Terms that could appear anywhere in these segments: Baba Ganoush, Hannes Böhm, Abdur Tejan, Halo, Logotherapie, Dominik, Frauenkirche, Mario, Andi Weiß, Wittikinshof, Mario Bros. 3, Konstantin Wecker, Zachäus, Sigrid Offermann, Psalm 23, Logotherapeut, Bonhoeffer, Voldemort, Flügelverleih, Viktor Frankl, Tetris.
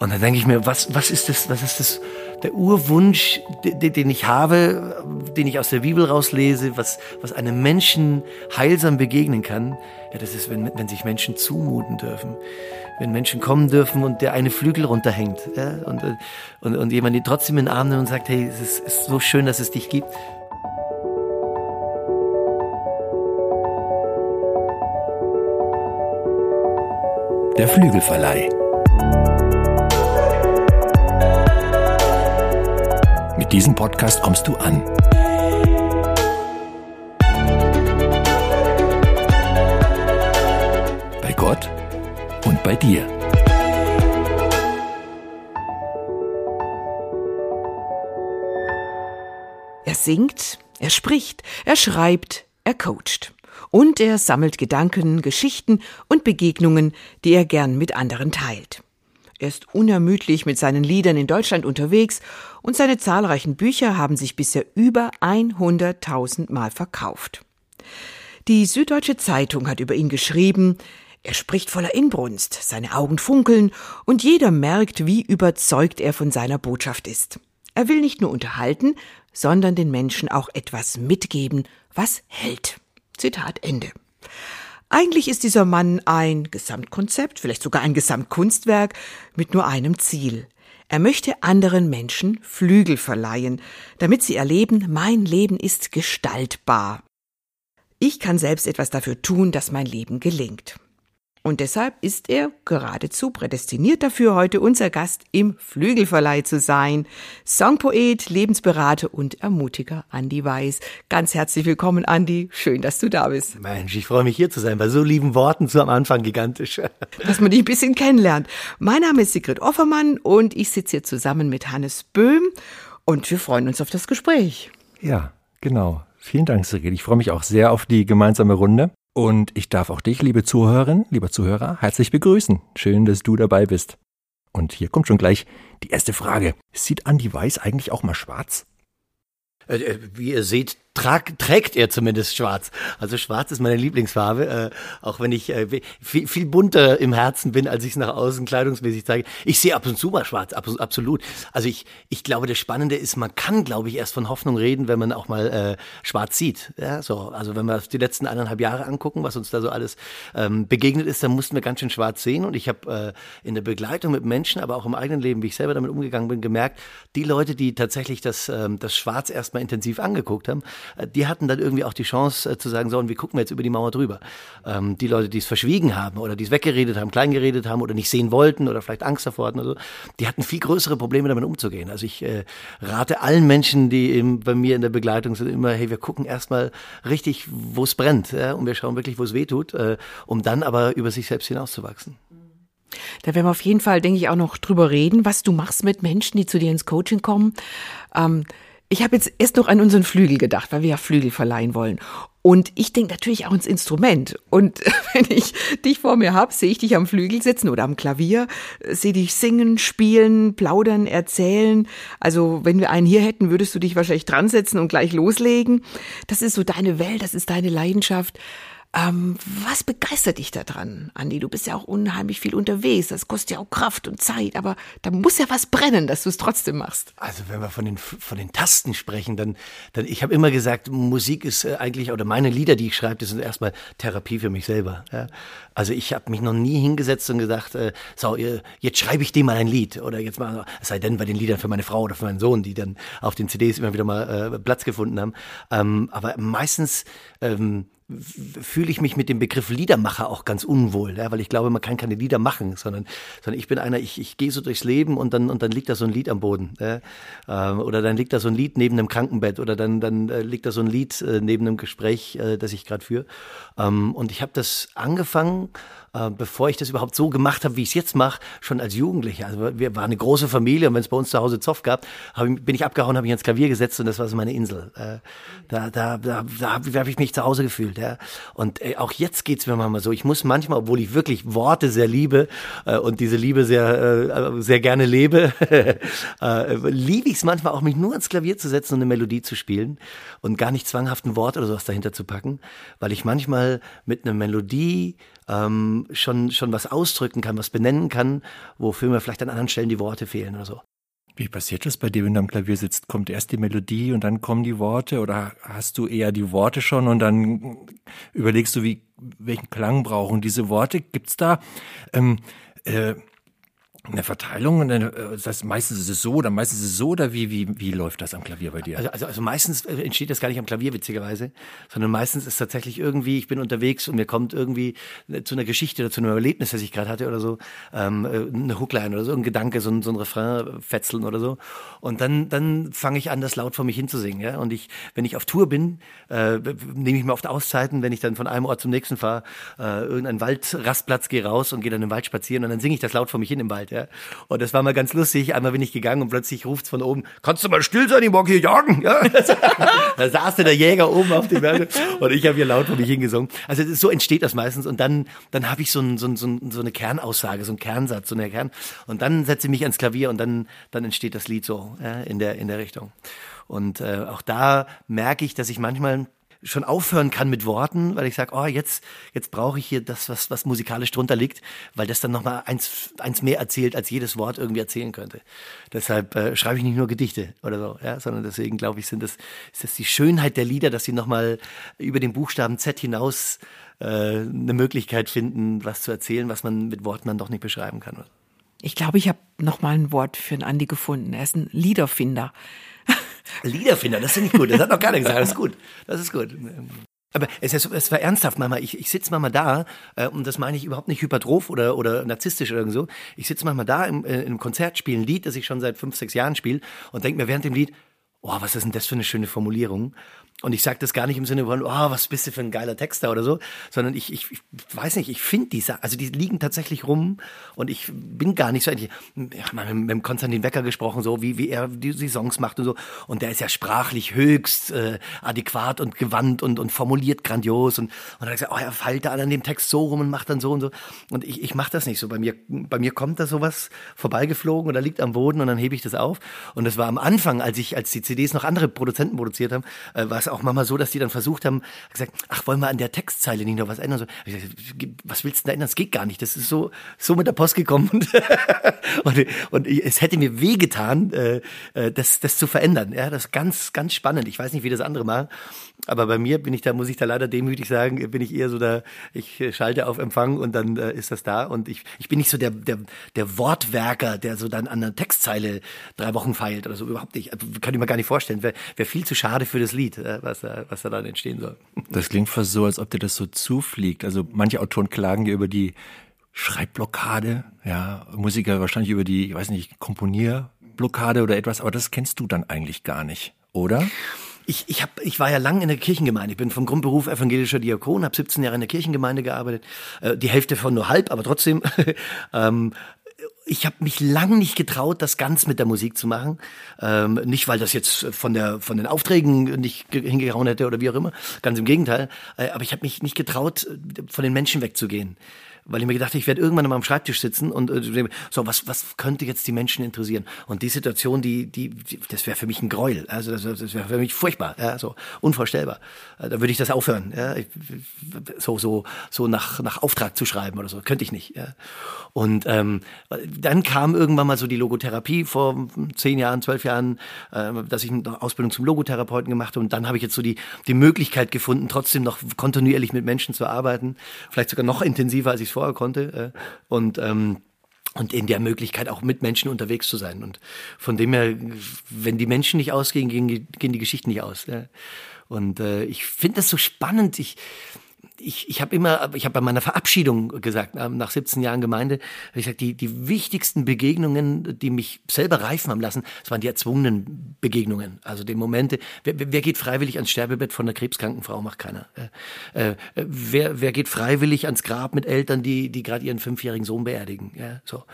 Und dann denke ich mir, was ist das, der Urwunsch, den ich habe, den ich aus der Bibel rauslese, was einem Menschen heilsam begegnen kann? Ja, das ist, wenn sich Menschen zumuten dürfen. Wenn Menschen kommen dürfen und der eine Flügel runterhängt, ja, und jemand die trotzdem in den Arm nimmt und sagt, hey, es ist so schön, dass es dich gibt. Der Flügelverleih. Mit diesem Podcast kommst du an. Bei Gott und bei dir. Er singt, er spricht, er schreibt, er coacht. Und er sammelt Gedanken, Geschichten und Begegnungen, die er gern mit anderen teilt. Er ist unermüdlich mit seinen Liedern in Deutschland unterwegs und seine zahlreichen Bücher haben sich bisher über 100.000 Mal verkauft. Die Süddeutsche Zeitung hat über ihn geschrieben, er spricht voller Inbrunst, seine Augen funkeln und jeder merkt, wie überzeugt er von seiner Botschaft ist. Er will nicht nur unterhalten, sondern den Menschen auch etwas mitgeben, was hält. Zitat Ende. Eigentlich ist dieser Mann ein Gesamtkonzept, vielleicht sogar ein Gesamtkunstwerk mit nur einem Ziel. Er möchte anderen Menschen Flügel verleihen, damit sie erleben, mein Leben ist gestaltbar. Ich kann selbst etwas dafür tun, dass mein Leben gelingt. Und deshalb ist er geradezu prädestiniert dafür, heute unser Gast im Flügelverleih zu sein. Songpoet, Lebensberater und Ermutiger Andi Weiß. Ganz herzlich willkommen, Andi. Schön, dass du da bist. Mensch, ich freue mich, hier zu sein. Bei so lieben Worten so am Anfang gigantisch. Dass man dich ein bisschen kennenlernt. Mein Name ist Sigrid Offermann und ich sitze hier zusammen mit Hannes Böhm und wir freuen uns auf das Gespräch. Ja, genau. Vielen Dank, Sigrid. Ich freue mich auch sehr auf die gemeinsame Runde. Und ich darf auch dich, liebe Zuhörerin, lieber Zuhörer, herzlich begrüßen. Schön, dass du dabei bist. Und hier kommt schon gleich die erste Frage. Sieht Andi Weiß eigentlich auch mal schwarz? Wie ihr seht, trägt er zumindest schwarz. Also schwarz ist meine Lieblingsfarbe, auch wenn ich viel bunter im Herzen bin, als ich es nach außen kleidungsmäßig zeige. Ich sehe ab und zu mal schwarz, absolut. Also ich glaube, das Spannende ist, man kann, glaube ich, erst von Hoffnung reden, wenn man auch mal schwarz sieht. Ja, so, also wenn wir die letzten 1,5 Jahre angucken, was uns da so alles begegnet ist, dann mussten wir ganz schön schwarz sehen. Und ich habe in der Begleitung mit Menschen, aber auch im eigenen Leben, wie ich selber damit umgegangen bin, gemerkt, die Leute, die tatsächlich das Schwarz erstmal intensiv angeguckt haben, die hatten dann irgendwie auch die Chance zu sagen, so, und wie gucken wir jetzt über die Mauer drüber? Die Leute, die es verschwiegen haben oder die es weggeredet haben, kleingeredet haben oder nicht sehen wollten oder vielleicht Angst davor hatten oder so, die hatten viel größere Probleme damit umzugehen. Also ich rate allen Menschen, die eben bei mir in der Begleitung sind, immer, hey, wir gucken erstmal richtig, wo es brennt, ja, und wir schauen wirklich, wo es weh tut, um dann aber über sich selbst hinauszuwachsen. Da werden wir auf jeden Fall, denke ich, auch noch drüber reden, was du machst mit Menschen, die zu dir ins Coaching kommen. Ich habe jetzt erst noch an unseren Flügel gedacht, weil wir ja Flügel verleihen wollen. Und ich denke natürlich auch ins Instrument. Und wenn ich dich vor mir habe, sehe ich dich am Flügel sitzen oder am Klavier, sehe dich singen, spielen, plaudern, erzählen. Also wenn wir einen hier hätten, würdest du dich wahrscheinlich dran setzen und gleich loslegen. Das ist so deine Welt, das ist deine Leidenschaft. Was begeistert dich da dran, Andi? Du bist ja auch unheimlich viel unterwegs, das kostet ja auch Kraft und Zeit, aber da muss ja was brennen, dass du es trotzdem machst. Also wenn wir von den Tasten sprechen, dann ich habe immer gesagt, Musik ist eigentlich, oder meine Lieder, die ich schreibe, das sind erstmal Therapie für mich selber. Ja? Also ich habe mich noch nie hingesetzt und gesagt, jetzt schreibe ich dem mal ein Lied oder jetzt mal, es sei denn bei den Liedern für meine Frau oder für meinen Sohn, die dann auf den CDs immer wieder mal Platz gefunden haben, aber meistens fühle ich mich mit dem Begriff Liedermacher auch ganz unwohl, ja, weil ich glaube, man kann keine Lieder machen, sondern ich bin einer, ich gehe so durchs Leben und dann liegt da so ein Lied am Boden, ja, oder dann liegt da so ein Lied neben einem Krankenbett oder dann liegt da so ein Lied neben einem Gespräch, das ich gerade führe, und ich habe das angefangen, bevor ich das überhaupt so gemacht habe, wie ich es jetzt mache, schon als Jugendlicher. Also wir waren eine große Familie und wenn es bei uns zu Hause Zoff gab, bin ich abgehauen, habe mich ans Klavier gesetzt und das war so meine Insel. Da habe ich mich zu Hause gefühlt. ja. Und auch jetzt geht's mir manchmal so. Ich muss manchmal, obwohl ich wirklich Worte sehr liebe und diese Liebe sehr gerne lebe, liebe ich es manchmal auch, mich nur ans Klavier zu setzen und eine Melodie zu spielen und gar nicht zwanghaft ein Wort oder sowas dahinter zu packen, weil ich manchmal mit einer Melodie schon was ausdrücken kann, was benennen kann, wofür mir vielleicht an anderen Stellen die Worte fehlen oder so. Wie passiert das bei dir, wenn du am Klavier sitzt? Kommt erst die Melodie und dann kommen die Worte? Oder hast du eher die Worte schon und dann überlegst du, welchen Klang brauchen diese Worte? Gibt's da eine Verteilung? Das heißt, meistens ist es so oder meistens ist es so? Oder wie läuft das am Klavier bei dir? Also meistens entsteht das gar nicht am Klavier, witzigerweise, sondern meistens ist tatsächlich irgendwie, ich bin unterwegs und mir kommt irgendwie zu einer Geschichte oder zu einem Erlebnis, das ich gerade hatte oder so, eine Hookline oder so, ein Gedanke, so ein Refrain fetzeln oder so. Und dann fange ich an, das laut vor mich hin zu singen. Ja? Und wenn ich auf Tour bin, nehme ich mir oft Auszeiten, wenn ich dann von einem Ort zum nächsten fahre, irgendeinen Waldrastplatz, gehe raus und gehe dann im Wald spazieren und dann singe ich das laut vor mich hin im Wald. Ja? Und das war mal ganz lustig. Einmal bin ich gegangen und plötzlich ruft's von oben: Kannst du mal still sein, ich mag hier jagen? Ja? Da saß der Jäger oben auf dem Berg und ich habe hier laut vor mich hingesungen. Also so entsteht das meistens. Und dann habe ich so eine Kernaussage, so einen Kernsatz, so einen Kern. Und dann setze ich mich ans Klavier und dann entsteht das Lied so, ja, in der Richtung. Und auch da merke ich, dass ich manchmal schon aufhören kann mit Worten, weil ich sage, jetzt brauche ich hier das, was musikalisch drunter liegt, weil das dann nochmal eins mehr erzählt, als jedes Wort irgendwie erzählen könnte. Deshalb schreibe ich nicht nur Gedichte oder so, ja, sondern deswegen glaube ich, ist das die Schönheit der Lieder, dass sie nochmal über den Buchstaben Z hinaus eine Möglichkeit finden, was zu erzählen, was man mit Worten dann doch nicht beschreiben kann. Ich glaube, ich habe nochmal ein Wort für den Andi gefunden. Er ist ein Liederfinder. Liederfinder, das finde ich gut. Das hat noch keiner gesagt. Das ist gut. Aber es war ernsthaft, Mama. Ich sitze manchmal da, und das meine ich überhaupt nicht hypertroph oder narzisstisch oder so. Ich sitze manchmal da im Konzert, spiele ein Lied, das ich schon seit 5, 6 Jahren spiele und denke mir während dem Lied, oh, was ist denn das für eine schöne Formulierung? Und ich sage das gar nicht im Sinne von, oh, was bist du für ein geiler Texter oder so, sondern ich weiß nicht, ich finde die liegen tatsächlich rum und ich bin gar nicht so, ich habe mal mit Konstantin Wecker gesprochen, so wie er die Songs macht und so, und der ist ja sprachlich höchst adäquat und gewandt und formuliert grandios und dann gesagt, oh, er feilt da an dem Text so rum und macht dann so und so, und ich mache das nicht so, bei mir kommt da sowas vorbeigeflogen oder liegt am Boden und dann hebe ich das auf, und das war am Anfang, als die CDs noch andere Produzenten produziert haben, war es auch manchmal so, dass die dann versucht haben, gesagt, ach, wollen wir an der Textzeile nicht noch was ändern? So, ich sag, was willst du denn da ändern? Das geht gar nicht. Das ist so mit der Post gekommen. Und es hätte mir wehgetan, das zu verändern. Ja, das ist ganz, ganz spannend. Ich weiß nicht, wie das andere machen, aber bei mir muss ich da leider demütig sagen, bin ich eher so da, ich schalte auf Empfang und dann ist das da. Und ich bin nicht so der Wortwerker, der so dann an der Textzeile 3 Wochen feilt oder so. Überhaupt nicht. Kann ich mir gar nicht vorstellen. Wäre viel zu schade für das Lied, was da dann entstehen soll. Das klingt fast so, als ob dir das so zufliegt. Also manche Autoren klagen ja über die Schreibblockade, ja, Musiker wahrscheinlich über die, ich weiß nicht, Komponierblockade oder etwas, aber das kennst du dann eigentlich gar nicht, oder? Ich war ja lang in der Kirchengemeinde. Ich bin vom Grundberuf evangelischer Diakon, habe 17 Jahre in der Kirchengemeinde gearbeitet. Die Hälfte von nur halb, aber trotzdem. Ich habe mich lang nicht getraut, das ganz mit der Musik zu machen. Nicht, weil das jetzt von den Aufträgen nicht hingehauen hätte oder wie auch immer. Ganz im Gegenteil. Aber ich habe mich nicht getraut, von den Menschen wegzugehen. Weil ich mir gedacht habe, ich werde irgendwann mal am Schreibtisch sitzen und so, was könnte jetzt die Menschen interessieren? Und die Situation, die das wäre für mich ein Gräuel. Also das wäre für mich furchtbar, ja, so unvorstellbar. Da würde ich das aufhören, ja, so nach Auftrag zu schreiben oder so, könnte ich nicht. Ja. Und dann kam irgendwann mal so die Logotherapie vor 10 Jahren, 12 Jahren, dass ich eine Ausbildung zum Logotherapeuten gemacht habe, und dann habe ich jetzt so die Möglichkeit gefunden, trotzdem noch kontinuierlich mit Menschen zu arbeiten, vielleicht sogar noch intensiver, als ich es vorher konnte, und in der Möglichkeit auch mit Menschen unterwegs zu sein. Und von dem her, wenn die Menschen nicht ausgehen, gehen die Geschichten nicht aus. Ja. Und ich finde das so spannend. Ich habe bei meiner Verabschiedung gesagt, nach 17 Jahren Gemeinde, habe ich gesagt, die wichtigsten Begegnungen, die mich selber reifen haben lassen, das waren die erzwungenen Begegnungen. Also die Momente, wer geht freiwillig ans Sterbebett von einer krebskranken Frau? Macht keiner. Wer geht freiwillig ans Grab mit Eltern, die gerade ihren 5-jährigen Sohn beerdigen? Ja, so.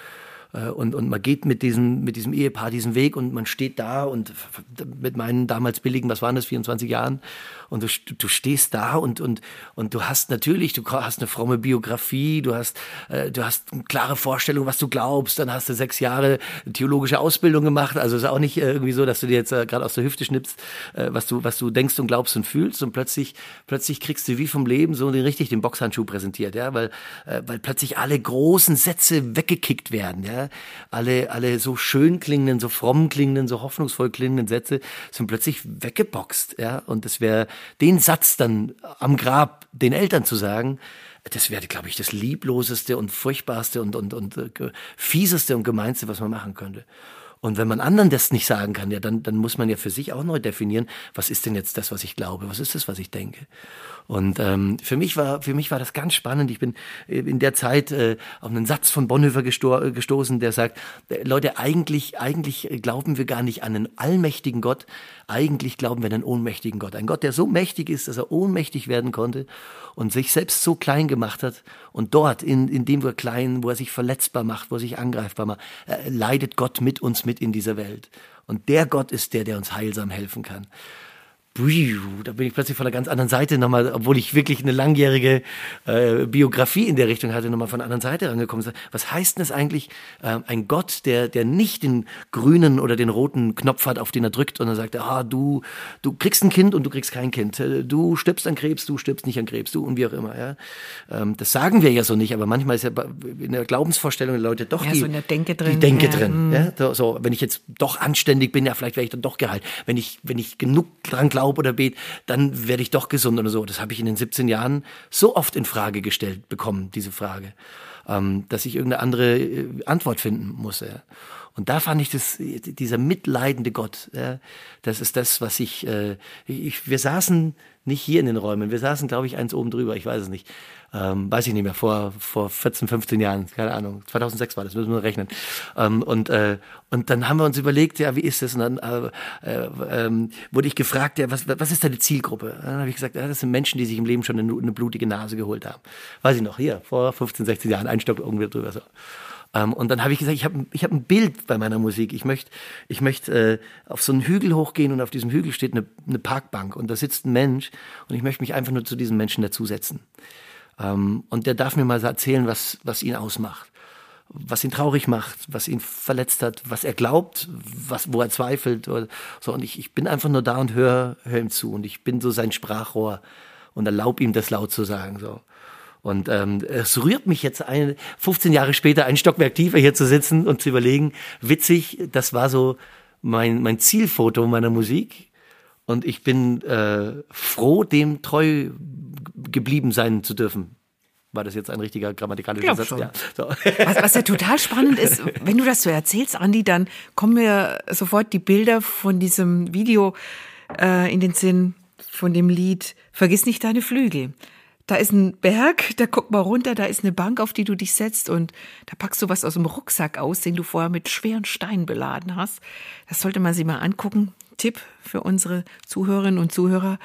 Und man geht mit diesem Ehepaar diesen Weg und man steht da und mit meinen damals billigen, was waren das, 24 Jahren, und du stehst da und du hast eine fromme Biografie, du hast eine klare Vorstellung, was du glaubst, dann hast du 6 Jahre theologische Ausbildung gemacht, also es ist auch nicht irgendwie so, dass du dir jetzt gerade aus der Hüfte schnippst, was du denkst und glaubst und fühlst, und plötzlich kriegst du wie vom Leben so den Boxhandschuh präsentiert, ja, weil plötzlich alle großen Sätze weggekickt werden, ja. Alle so schön klingenden, so fromm klingenden, so hoffnungsvoll klingenden Sätze sind plötzlich weggeboxt. Ja? Und es wäre, den Satz dann am Grab den Eltern zu sagen, das wäre, glaube ich, das liebloseste und furchtbarste und fieseste und gemeinste, was man machen könnte. Und wenn man anderen das nicht sagen kann, ja, dann muss man ja für sich auch neu definieren, was ist denn jetzt das, was ich glaube? Was ist das, was ich denke? Und für mich war das ganz spannend. Ich bin in der Zeit auf einen Satz von Bonhoeffer gestoßen, der sagt, Leute, eigentlich glauben wir gar nicht an einen allmächtigen Gott, eigentlich glauben wir an einen ohnmächtigen Gott. Ein Gott, der so mächtig ist, dass er ohnmächtig werden konnte und sich selbst so klein gemacht hat. Und dort, in dem, wo er klein, wo er sich verletzbar macht, wo er sich angreifbar macht, leidet Gott mit uns mit in dieser Welt. Und der Gott ist der uns heilsam helfen kann. Da bin ich plötzlich von einer ganz anderen Seite nochmal, obwohl ich wirklich eine langjährige Biografie in der Richtung hatte, nochmal von der anderen Seite rangekommen. Was heißt denn das eigentlich, ein Gott, der nicht den grünen oder den roten Knopf hat, auf den er drückt und dann sagt, du kriegst ein Kind und du kriegst kein Kind. Du stirbst an Krebs, du stirbst nicht an Krebs, du und wie auch immer. Ja? Das sagen wir ja so nicht, aber manchmal ist ja in der Glaubensvorstellung der Leute doch so eine Denke drin. Ja? So, wenn ich jetzt doch anständig bin, ja, vielleicht werde ich dann doch geheilt. Wenn ich genug dran glaube, oder bete, dann werde ich doch gesund oder so. Das habe ich in den 17 Jahren so oft in Frage gestellt bekommen, diese Frage, dass ich irgendeine andere Antwort finden muss. Ja. Und da fand ich dieser mitleidende Gott, ja, das ist das, was wir saßen nicht hier in den Räumen, wir saßen, glaube ich, eins oben drüber, ich weiß es nicht, weiß ich nicht mehr, vor 14, 15 Jahren, keine Ahnung, 2006 war das, müssen wir rechnen. Und dann haben wir uns überlegt, ja, wie ist das? Und dann wurde ich gefragt, ja, was ist deine Zielgruppe? Und dann habe ich gesagt, ja, das sind Menschen, die sich im Leben schon eine blutige Nase geholt haben. Weiß ich noch, hier, vor 15, 16 Jahren, ein Stock irgendwie drüber, so. Und dann habe ich gesagt, ich hab ein Bild bei meiner Musik. Ich möchte auf so einen Hügel hochgehen und auf diesem Hügel steht eine Parkbank und da sitzt ein Mensch und ich möchte mich einfach nur zu diesem Menschen dazusetzen. Und der darf mir mal erzählen, was ihn ausmacht, was ihn traurig macht, was ihn verletzt hat, was er glaubt, wo er zweifelt oder so. Und ich bin einfach nur da und höre ihm zu und ich bin so sein Sprachrohr und erlaub ihm das laut zu sagen, so. Und es rührt mich jetzt 15 Jahre später, ein Stockwerk tiefer hier zu sitzen und zu überlegen, witzig, das war so mein Zielfoto meiner Musik. Und ich bin froh, dem treu geblieben sein zu dürfen. War das jetzt ein richtiger grammatikalischer Satz? Ja, so. Was ja total spannend ist, wenn du das so erzählst, Andi, dann kommen mir sofort die Bilder von diesem Video in den Sinn, von dem Lied Vergiss nicht deine Flügel. Da ist ein Berg, da guck mal runter, da ist eine Bank, auf die du dich setzt und da packst du was aus dem Rucksack aus, den du vorher mit schweren Steinen beladen hast. Das sollte man sich mal angucken. Tipp für unsere Zuhörerinnen und Zuhörer,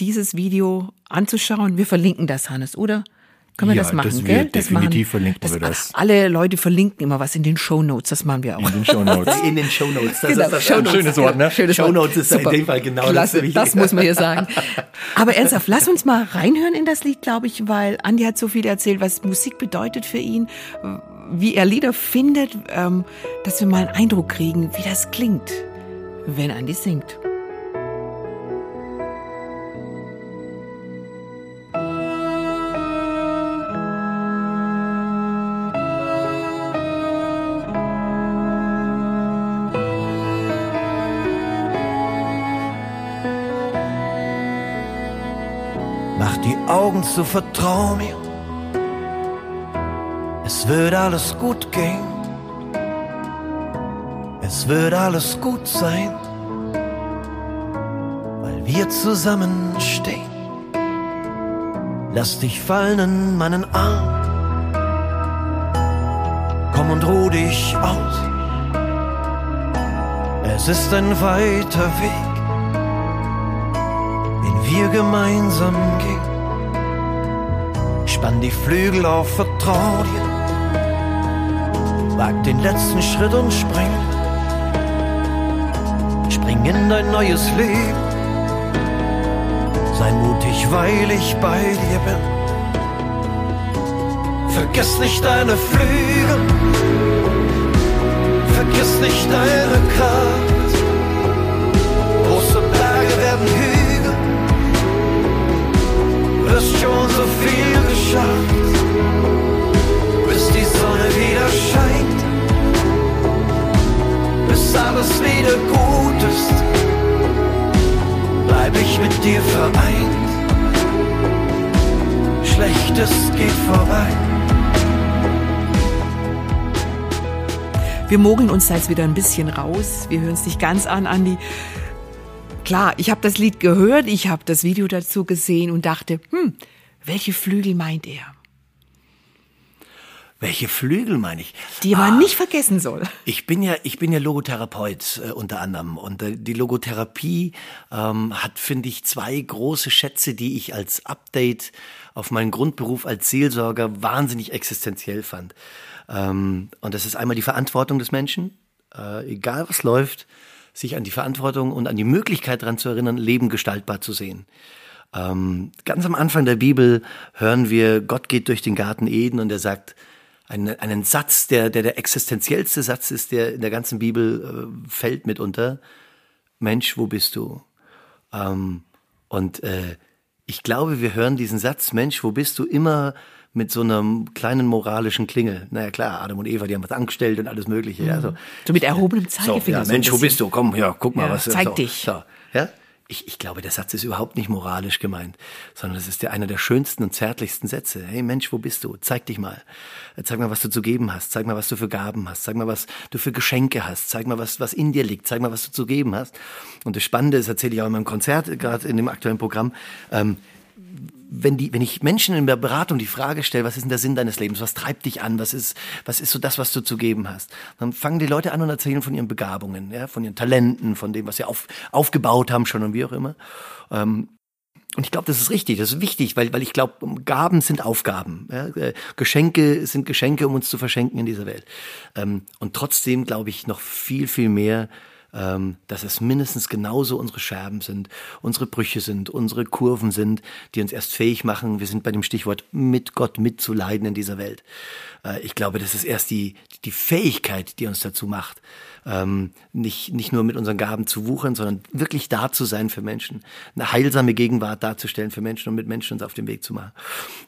dieses Video anzuschauen. Wir verlinken das, Hannes, oder? Können wir das machen, das gell? Definitiv verlinken wir das. Alle Leute verlinken immer was in den Shownotes, das machen wir auch. In den Shownotes. Das ist ein schönes Wort, ne? Shownotes ist in dem Fall genau das. Das muss man hier sagen. Aber ernsthaft, lass uns mal reinhören in das Lied, glaube ich, weil Andi hat so viel erzählt, was Musik bedeutet für ihn, wie er Lieder findet, dass wir mal einen Eindruck kriegen, wie das klingt, wenn Andi singt. Augen zu vertrau mir, es wird alles gut gehen, es wird alles gut sein, weil wir zusammenstehen. Lass dich fallen in meinen Arm, komm und ruh dich aus, es ist ein weiter Weg, den wir gemeinsam gehen. Spann die Flügel auf, vertrau dir, Wag den letzten Schritt und spring. Spring in dein neues Leben. Sei mutig, weil ich bei dir bin. Vergiss nicht deine Flügel. Vergiss nicht deine Kraft. Große Berge werden Hügel. Du hast schon so viel geschafft. Bis die Sonne wieder scheint, bis alles wieder gut ist, bleib ich mit dir vereint. Schlechtes geht vorbei. Wir mogeln uns jetzt wieder ein bisschen raus. Wir hören es nicht ganz an, Andi. Klar, ich habe das Lied gehört, ich habe das Video dazu gesehen und dachte, welche Flügel meint er? Welche Flügel meine ich? Die man nicht vergessen soll. Ich bin ja Logotherapeut unter anderem. Und die Logotherapie hat, finde ich, zwei große Schätze, die ich als Update auf meinen Grundberuf als Seelsorger wahnsinnig existenziell fand. Und das ist einmal die Verantwortung des Menschen, egal was läuft, sich an die Verantwortung und an die Möglichkeit daran zu erinnern, Leben gestaltbar zu sehen. Ganz am Anfang der Bibel hören wir, Gott geht durch den Garten Eden und er sagt, einen Satz, der existenziellste Satz ist, der in der ganzen Bibel fällt mitunter. Mensch, wo bist du? Ich glaube, wir hören diesen Satz, Mensch, wo bist du, immer mit so einer kleinen moralischen Klingel. Naja klar, Adam und Eva, die haben was angestellt und alles Mögliche. Mhm. Ja, so mit erhobenem Zeigefinger. So, ja, Mensch, wo bist du? Komm, ja, guck mal. Ja, was. Zeig dich. So, ja? Ich glaube, der Satz ist überhaupt nicht moralisch gemeint, sondern es ist einer der schönsten und zärtlichsten Sätze. Hey Mensch, wo bist du? Zeig dich mal. Zeig mal, was du zu geben hast. Zeig mal, was du für Gaben hast. Zeig mal, was du für Geschenke hast. Zeig mal, was in dir liegt. Zeig mal, was du zu geben hast. Und das Spannende ist, erzähle ich auch in meinem Konzert, gerade in dem aktuellen Programm, wenn ich Menschen in der Beratung die Frage stelle, was ist denn der Sinn deines Lebens? Was treibt dich an? Was ist so das, was du zu geben hast? Dann fangen die Leute an und erzählen von ihren Begabungen, ja, von ihren Talenten, von dem, was sie aufgebaut haben schon und wie auch immer. Und ich glaube, das ist richtig, das ist wichtig, weil ich glaube, Gaben sind Aufgaben. Ja? Geschenke sind Geschenke, um uns zu verschenken in dieser Welt. Und trotzdem glaube ich noch viel, viel mehr, dass es mindestens genauso unsere Scherben sind, unsere Brüche sind, unsere Kurven sind, die uns erst fähig machen. Wir sind bei dem Stichwort, mit Gott mitzuleiden in dieser Welt. Ich glaube, das ist erst die Fähigkeit, die uns dazu macht, nicht nur mit unseren Gaben zu wuchern, sondern wirklich da zu sein für Menschen, eine heilsame Gegenwart darzustellen für Menschen und mit Menschen uns auf den Weg zu machen.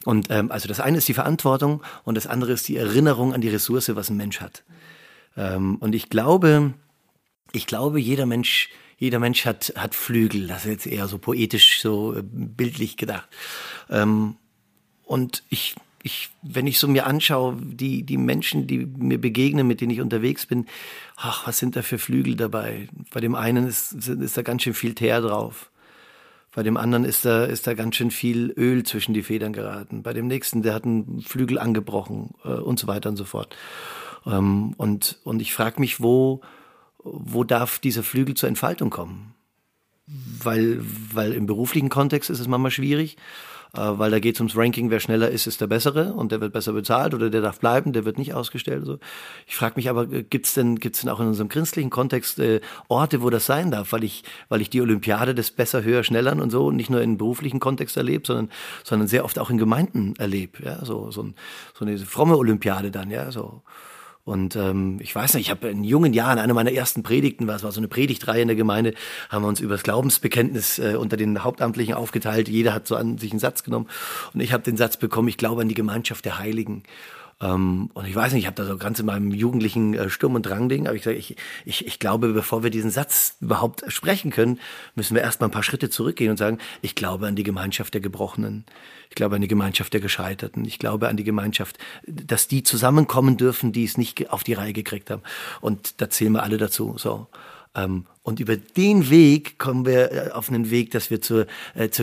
Und also das eine ist die Verantwortung und das andere ist die Erinnerung an die Ressource, was ein Mensch hat. Und ich glaube, jeder Mensch hat Flügel. Das ist jetzt eher so poetisch, so bildlich gedacht. Und wenn ich so mir anschaue, die Menschen, die mir begegnen, mit denen ich unterwegs bin, ach, was sind da für Flügel dabei? Bei dem einen ist da ganz schön viel Teer drauf. Bei dem anderen ist da ganz schön viel Öl zwischen die Federn geraten. Bei dem nächsten, der hat einen Flügel angebrochen und so weiter und so fort. Und ich frage mich, wo darf dieser Flügel zur Entfaltung kommen? Weil im beruflichen Kontext ist es manchmal schwierig, weil da geht es ums Ranking, wer schneller ist, ist der Bessere und der wird besser bezahlt oder der darf bleiben, der wird nicht ausgestellt. So. Ich frage mich aber, gibt's denn auch in unserem christlichen Kontext Orte, wo das sein darf? Weil ich die Olympiade des Besser, Höher, Schnellern und so nicht nur im beruflichen Kontext erlebe, sondern sehr oft auch in Gemeinden erlebe. Ja? So eine fromme Olympiade dann, ja, so. Und ich weiß nicht, ich habe in jungen Jahren, eine meiner ersten Predigten, es war so eine Predigtreihe in der Gemeinde, haben wir uns über das Glaubensbekenntnis unter den Hauptamtlichen aufgeteilt. Jeder hat so an sich einen Satz genommen und ich habe den Satz bekommen, ich glaube an die Gemeinschaft der Heiligen. Und ich weiß nicht, ich habe da so ganz in meinem jugendlichen Sturm- und Drang-Ding, aber ich sage, ich glaube, bevor wir diesen Satz überhaupt sprechen können, müssen wir erstmal ein paar Schritte zurückgehen und sagen, ich glaube an die Gemeinschaft der Gebrochenen, ich glaube an die Gemeinschaft der Gescheiterten, ich glaube an die Gemeinschaft, dass die zusammenkommen dürfen, die es nicht auf die Reihe gekriegt haben. Und da zählen wir alle dazu, so. Und über den Weg kommen wir auf einen Weg, dass wir zur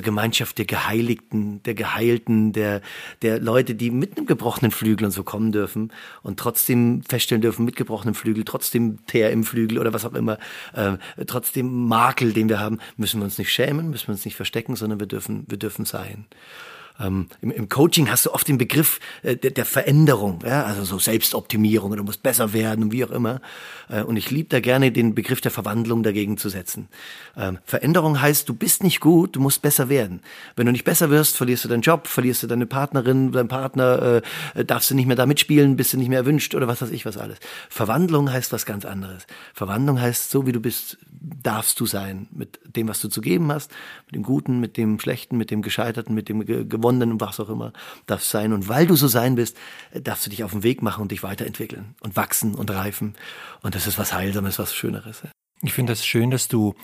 Gemeinschaft der Geheiligten, der Geheilten, der Leute, die mit einem gebrochenen Flügel und so kommen dürfen und trotzdem feststellen dürfen, mit gebrochenem Flügel, trotzdem Teer im Flügel oder was auch immer, trotzdem Makel, den wir haben, müssen wir uns nicht schämen, müssen wir uns nicht verstecken, sondern wir dürfen sein. Im Coaching hast du oft den Begriff der Veränderung, ja? Also so Selbstoptimierung, du musst besser werden und wie auch immer. Und ich liebe da gerne den Begriff der Verwandlung dagegen zu setzen. Veränderung heißt, du bist nicht gut, du musst besser werden. Wenn du nicht besser wirst, verlierst du deinen Job, verlierst du deine Partnerin, deinen Partner, darfst du nicht mehr da mitspielen, bist du nicht mehr erwünscht oder was weiß ich was alles. Verwandlung heißt was ganz anderes. Verwandlung heißt, so wie du bist, darfst du sein mit dem, was du zu geben hast, mit dem Guten, mit dem Schlechten, mit dem Gescheiterten, mit dem Gewonnenen und was auch immer, darfst sein. Und weil du so sein bist, darfst du dich auf den Weg machen und dich weiterentwickeln und wachsen und reifen. Und das ist was Heilsames, was Schöneres. Ich finde das schön, dass du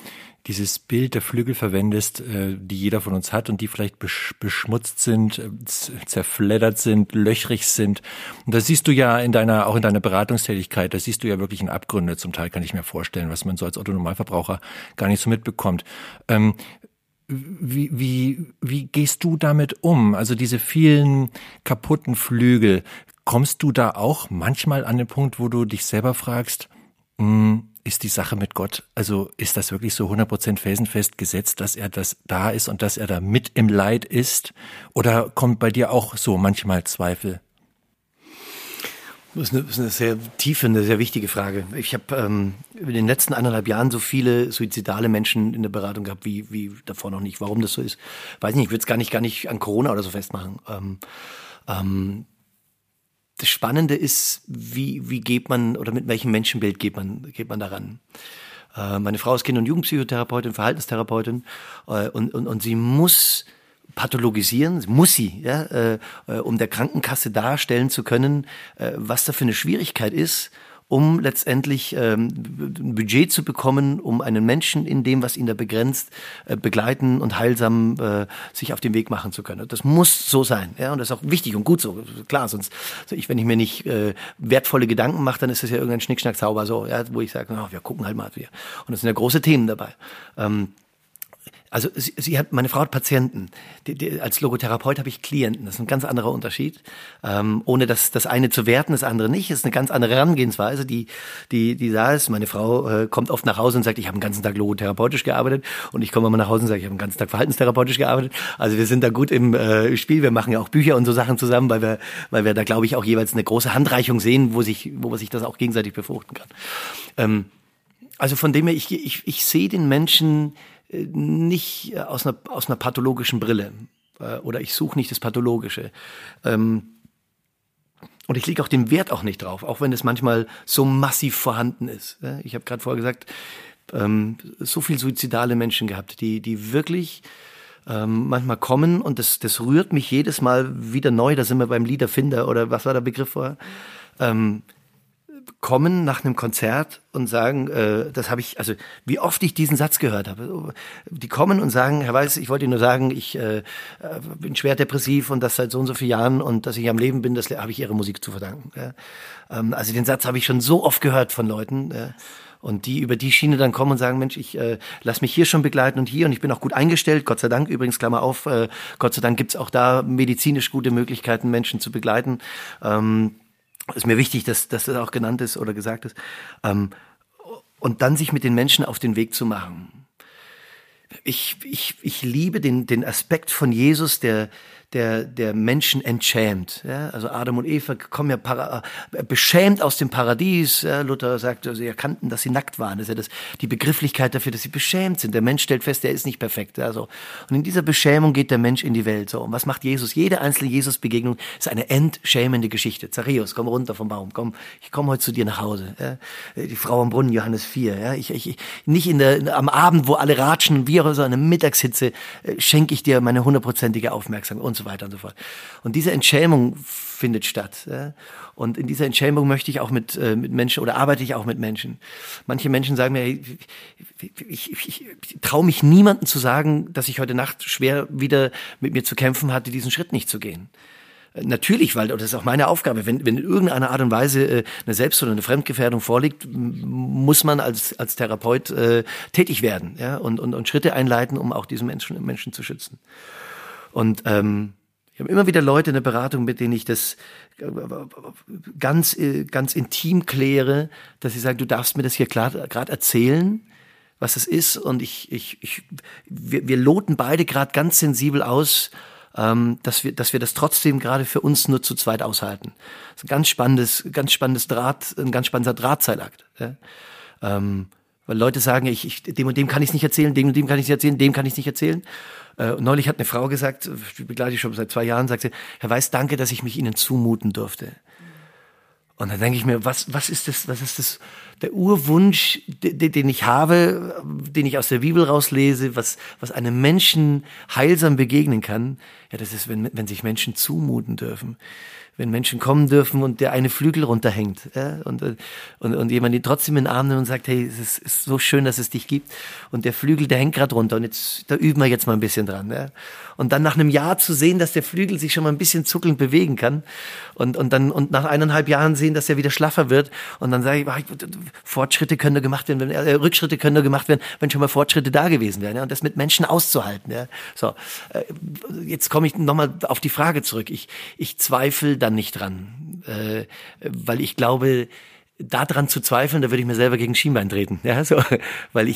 dieses Bild der Flügel verwendest, die jeder von uns hat und die vielleicht beschmutzt sind, zerfleddert sind, löchrig sind. Und das siehst du ja auch in deiner Beratungstätigkeit, da siehst du ja wirklich in Abgründe. Zum Teil kann ich mir vorstellen, was man so als Otto-Normalverbraucher gar nicht so mitbekommt. Wie gehst du damit um? Also diese vielen kaputten Flügel, kommst du da auch manchmal an den Punkt, wo du dich selber fragst, ist die Sache mit Gott, also ist das wirklich so 100% felsenfest gesetzt, dass er das da ist und dass er da mit im Leid ist? Oder kommt bei dir auch so manchmal Zweifel? Das ist eine sehr tiefe, eine sehr wichtige Frage. Ich habe in den letzten 1,5 Jahren so viele suizidale Menschen in der Beratung gehabt, wie davor noch nicht. Warum das so ist, weiß nicht. Ich würde es gar nicht an Corona oder so festmachen. Das Spannende ist, wie geht man oder mit welchem Menschenbild geht man daran? Meine Frau ist Kinder- und Jugendpsychotherapeutin, Verhaltenstherapeutin und sie muss pathologisieren, um der Krankenkasse darstellen zu können, was da für eine Schwierigkeit ist, um letztendlich ein Budget zu bekommen, um einen Menschen in dem, was ihn da begrenzt, begleiten und heilsam sich auf den Weg machen zu können. Das muss so sein, ja, und das ist auch wichtig und gut so, klar, sonst, wenn ich mir nicht wertvolle Gedanken mache, dann ist das ja irgendein Schnickschnack-Zauber so, ja, wo ich sage, wir gucken halt mal. Und das sind ja große Themen dabei. Also meine Frau hat Patienten. Als Logotherapeut habe ich Klienten. Das ist ein ganz anderer Unterschied. Ohne das eine zu werten, das andere nicht. Das ist eine ganz andere Herangehensweise, die da ist. Meine Frau kommt oft nach Hause und sagt, ich habe den ganzen Tag logotherapeutisch gearbeitet. Und ich komme immer nach Hause und sage, ich habe den ganzen Tag verhaltenstherapeutisch gearbeitet. Also wir sind da gut im Spiel. Wir machen ja auch Bücher und so Sachen zusammen, weil wir da, glaube ich, auch jeweils eine große Handreichung sehen, wo man sich das auch gegenseitig befruchten kann. Also von dem her, ich sehe den Menschen nicht aus einer pathologischen Brille, oder ich suche nicht das Pathologische. Und ich lege auch den Wert auch nicht drauf, auch wenn es manchmal so massiv vorhanden ist. Ich habe gerade vorher gesagt, so viele suizidale Menschen gehabt, die wirklich manchmal kommen, und das rührt mich jedes Mal wieder neu, da sind wir beim Liederfinder oder was war der Begriff vorher, kommen nach einem Konzert und sagen, wie oft ich diesen Satz gehört habe. Die kommen und sagen, Herr Weiß, ich wollte Ihnen nur sagen, ich bin schwer depressiv und das seit so und so vielen Jahren, und dass ich am Leben bin, das habe ich Ihrer Musik zu verdanken. Ja? Also den Satz habe ich schon so oft gehört von Leuten, ja? Und die über die Schiene dann kommen und sagen, Mensch, ich lass mich hier schon begleiten und ich bin auch gut eingestellt, Gott sei Dank, übrigens, Klammer auf, Gott sei Dank gibt's auch da medizinisch gute Möglichkeiten, Menschen zu begleiten. Ist mir wichtig, dass das auch genannt ist oder gesagt ist. Und dann sich mit den Menschen auf den Weg zu machen. Ich liebe den Aspekt von Jesus, der Menschen entschämt. Ja? Also Adam und Eva kommen ja beschämt aus dem Paradies. Ja? Luther sagt, sie erkannten, dass sie nackt waren. Das ist ja die Begrifflichkeit dafür, dass sie beschämt sind. Der Mensch stellt fest, er ist nicht perfekt. Ja? So. Und in dieser Beschämung geht der Mensch in die Welt. So. Und was macht Jesus? Jede einzelne Jesus-Begegnung ist eine entschämende Geschichte. Zachäus, komm runter vom Baum. Komm, ich komme heute zu dir nach Hause. Ja? Die Frau am Brunnen, Johannes 4. Ja? Ich nicht am Abend, wo alle ratschen und wir, sondern in der Mittagshitze schenke ich dir meine 100%ige Aufmerksamkeit und so weiter und so fort. Und diese Entschämung findet statt. Ja? Und in dieser Entschämung möchte ich auch mit Menschen, oder arbeite ich auch mit Menschen. Manche Menschen sagen mir, hey, ich traue mich niemandem zu sagen, dass ich heute Nacht schwer wieder mit mir zu kämpfen hatte, diesen Schritt nicht zu gehen. Natürlich, weil das ist auch meine Aufgabe. Wenn in irgendeiner Art und Weise eine Selbst- oder eine Fremdgefährdung vorliegt, muss man als Therapeut tätig werden, ja? Und Schritte einleiten, um auch diesen Menschen zu schützen. Und ich habe immer wieder Leute in der Beratung, mit denen ich das ganz intim kläre, dass sie sagen, du darfst mir das hier gerade erzählen, was es ist. Und wir loten beide gerade ganz sensibel aus, dass wir das trotzdem gerade für uns nur zu zweit aushalten. Das ist ein ganz spannender Drahtseilakt. Ja? Weil Leute sagen, ich dem und dem kann ich es nicht erzählen, dem und dem kann ich es nicht erzählen, dem kann ich es nicht erzählen. Neulich hat eine Frau gesagt, die begleite ich schon seit 2 Jahren, sagt sie, Herr Weiß, danke, dass ich mich Ihnen zumuten durfte. Und dann denke ich mir, was ist das, der Urwunsch, den ich habe, den ich aus der Bibel rauslese, was einem Menschen heilsam begegnen kann. Ja, das ist, wenn sich Menschen zumuten dürfen. Wenn Menschen kommen dürfen und der eine Flügel runterhängt, ja, und jemand ihn trotzdem in den Arm nimmt und sagt, hey, es ist so schön, dass es dich gibt, und der Flügel, der hängt gerade runter, und jetzt, da üben wir jetzt mal ein bisschen dran, ja. Und dann nach einem Jahr zu sehen, dass der Flügel sich schon mal ein bisschen zuckelnd bewegen kann, und nach 1,5 Jahren sehen, dass er wieder schlaffer wird, und dann sage ich, Fortschritte können da gemacht werden, Rückschritte können da gemacht werden, wenn schon mal Fortschritte da gewesen wären, ja, und das mit Menschen auszuhalten, ja. So, jetzt komme ich nochmal auf die Frage zurück, ich zweifle dann nicht dran, weil ich glaube, daran zu zweifeln, da würde ich mir selber gegen Schienbein treten, ja, so, weil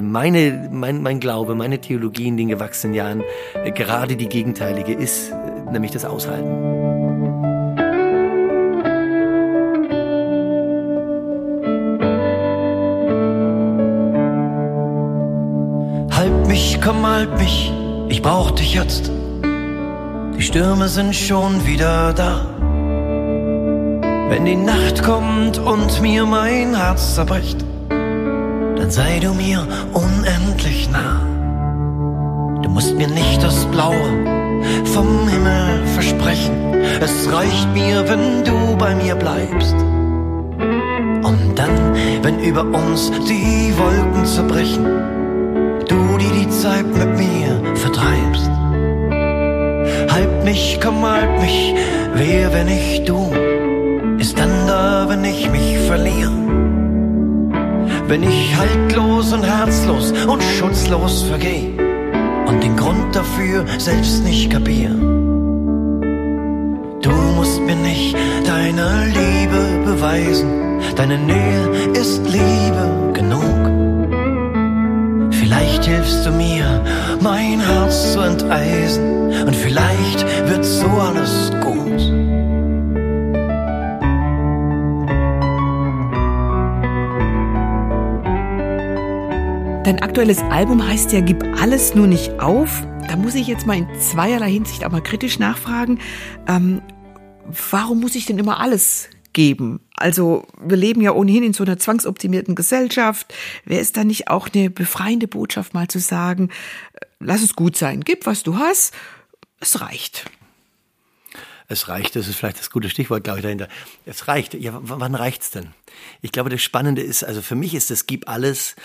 mein Glaube, meine Theologie in den gewachsenen Jahren gerade die gegenteilige ist, nämlich das Aushalten. Halt mich, komm, halt mich, ich brauch dich jetzt. Die Stürme sind schon wieder da. Wenn die Nacht kommt und mir mein Herz zerbricht, dann sei du mir unendlich nah. Du musst mir nicht das Blaue vom Himmel versprechen. Es reicht mir, wenn du bei mir bleibst. Und dann, wenn über uns die Wolken zerbrechen, du dir die Zeit mit mir vertreibst. Halt mich, komm, halt mich, wer, wenn nicht du, ist dann da, wenn ich mich verliere. Wenn ich haltlos und herzlos und schutzlos vergeh und den Grund dafür selbst nicht kapier. Du musst mir nicht deine Liebe beweisen, deine Nähe ist Liebe genug. Vielleicht hilfst du mir, mein Herz zu enteisen, und vielleicht wird so alles gut. Dein aktuelles Album heißt ja Gib alles nur nicht auf. Da muss ich jetzt mal in zweierlei Hinsicht auch mal kritisch nachfragen. Warum muss ich denn immer alles geben? Also wir leben ja ohnehin in so einer zwangsoptimierten Gesellschaft. Wäre es da nicht auch eine befreiende Botschaft, mal zu sagen, lass es gut sein, gib, was du hast. Es reicht. Es reicht, das ist vielleicht das gute Stichwort, glaube ich, dahinter. Es reicht. Ja, wann reicht's denn? Ich glaube, das Spannende ist, also für mich ist das Gib alles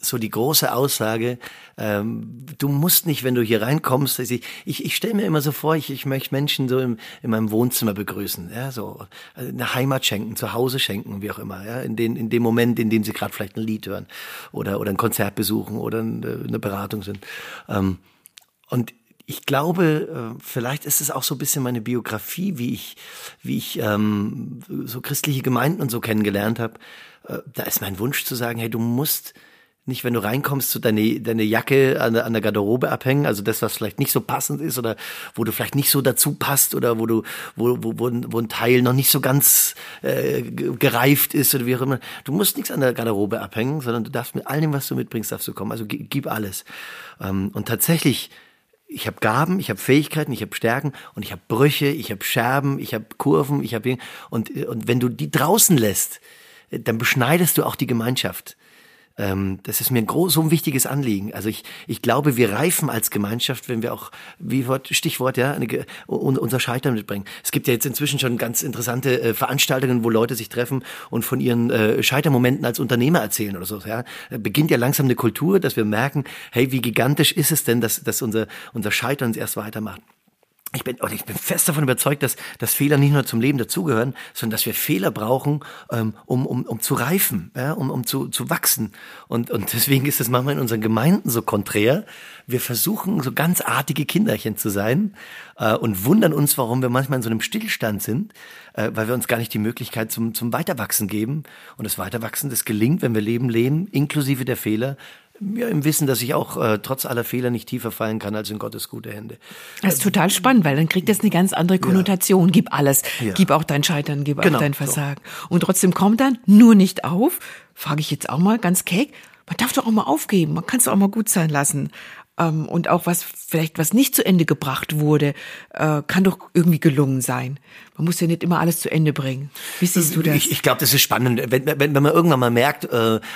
so die große Aussage, du musst nicht, wenn du hier reinkommst, ich stelle mir immer so vor, ich möchte Menschen so in meinem Wohnzimmer begrüßen, ja, so eine Heimat schenken, zu Hause schenken, wie auch immer, ja, in dem Moment, in dem sie gerade vielleicht ein Lied hören oder ein Konzert besuchen oder eine Beratung sind. Und ich glaube, vielleicht ist es auch so ein bisschen meine Biografie, wie ich so christliche Gemeinden und so kennengelernt habe. Da ist mein Wunsch zu sagen, hey, du musst nicht, wenn du reinkommst, so deine Jacke an der Garderobe abhängen, also das, was vielleicht nicht so passend ist oder wo du vielleicht nicht so dazu passt oder wo ein Teil noch nicht so ganz gereift ist oder wie auch immer. Du musst nichts an der Garderobe abhängen, sondern du darfst mit all dem, was du mitbringst, darfst du kommen. Also gib alles. Und tatsächlich, ich habe Gaben, ich habe Fähigkeiten, ich habe Stärken und ich habe Brüche, ich habe Scherben, ich habe Kurven, ich habe und wenn du die draußen lässt, dann beschneidest du auch die Gemeinschaft. Das ist mir so ein wichtiges Anliegen. Also ich glaube, wir reifen als Gemeinschaft, wenn wir auch, Stichwort, ja, unser Scheitern mitbringen. Es gibt ja jetzt inzwischen schon ganz interessante Veranstaltungen, wo Leute sich treffen und von ihren Scheitermomenten als Unternehmer erzählen oder so. Ja, da beginnt ja langsam eine Kultur, dass wir merken, hey, wie gigantisch ist es denn, dass unser Scheitern uns erst weitermacht. Ich bin fest davon überzeugt, dass Fehler nicht nur zum Leben dazugehören, sondern dass wir Fehler brauchen, um zu reifen, ja, um zu wachsen. Und deswegen ist das manchmal in unseren Gemeinden so konträr. Wir versuchen, so ganz artige Kinderchen zu sein und wundern uns, warum wir manchmal in so einem Stillstand sind, weil wir uns gar nicht die Möglichkeit zum Weiterwachsen geben. Und das Weiterwachsen, das gelingt, wenn wir Leben leben, inklusive der Fehler, ja, im Wissen, dass ich auch trotz aller Fehler nicht tiefer fallen kann als in Gottes gute Hände. Das ist total spannend, weil dann kriegt das eine ganz andere Konnotation. Ja. Gib alles, gib auch dein Scheitern, gib auch dein Versagen. So. Und trotzdem kommt dann nur nicht auf, frage ich jetzt auch mal ganz keck, man darf doch auch mal aufgeben, man kann es auch mal gut sein lassen. Und auch was vielleicht, was nicht zu Ende gebracht wurde, kann doch irgendwie gelungen sein. Man muss ja nicht immer alles zu Ende bringen. Wie siehst du das? Ich glaube, das ist spannend. Wenn man irgendwann mal merkt,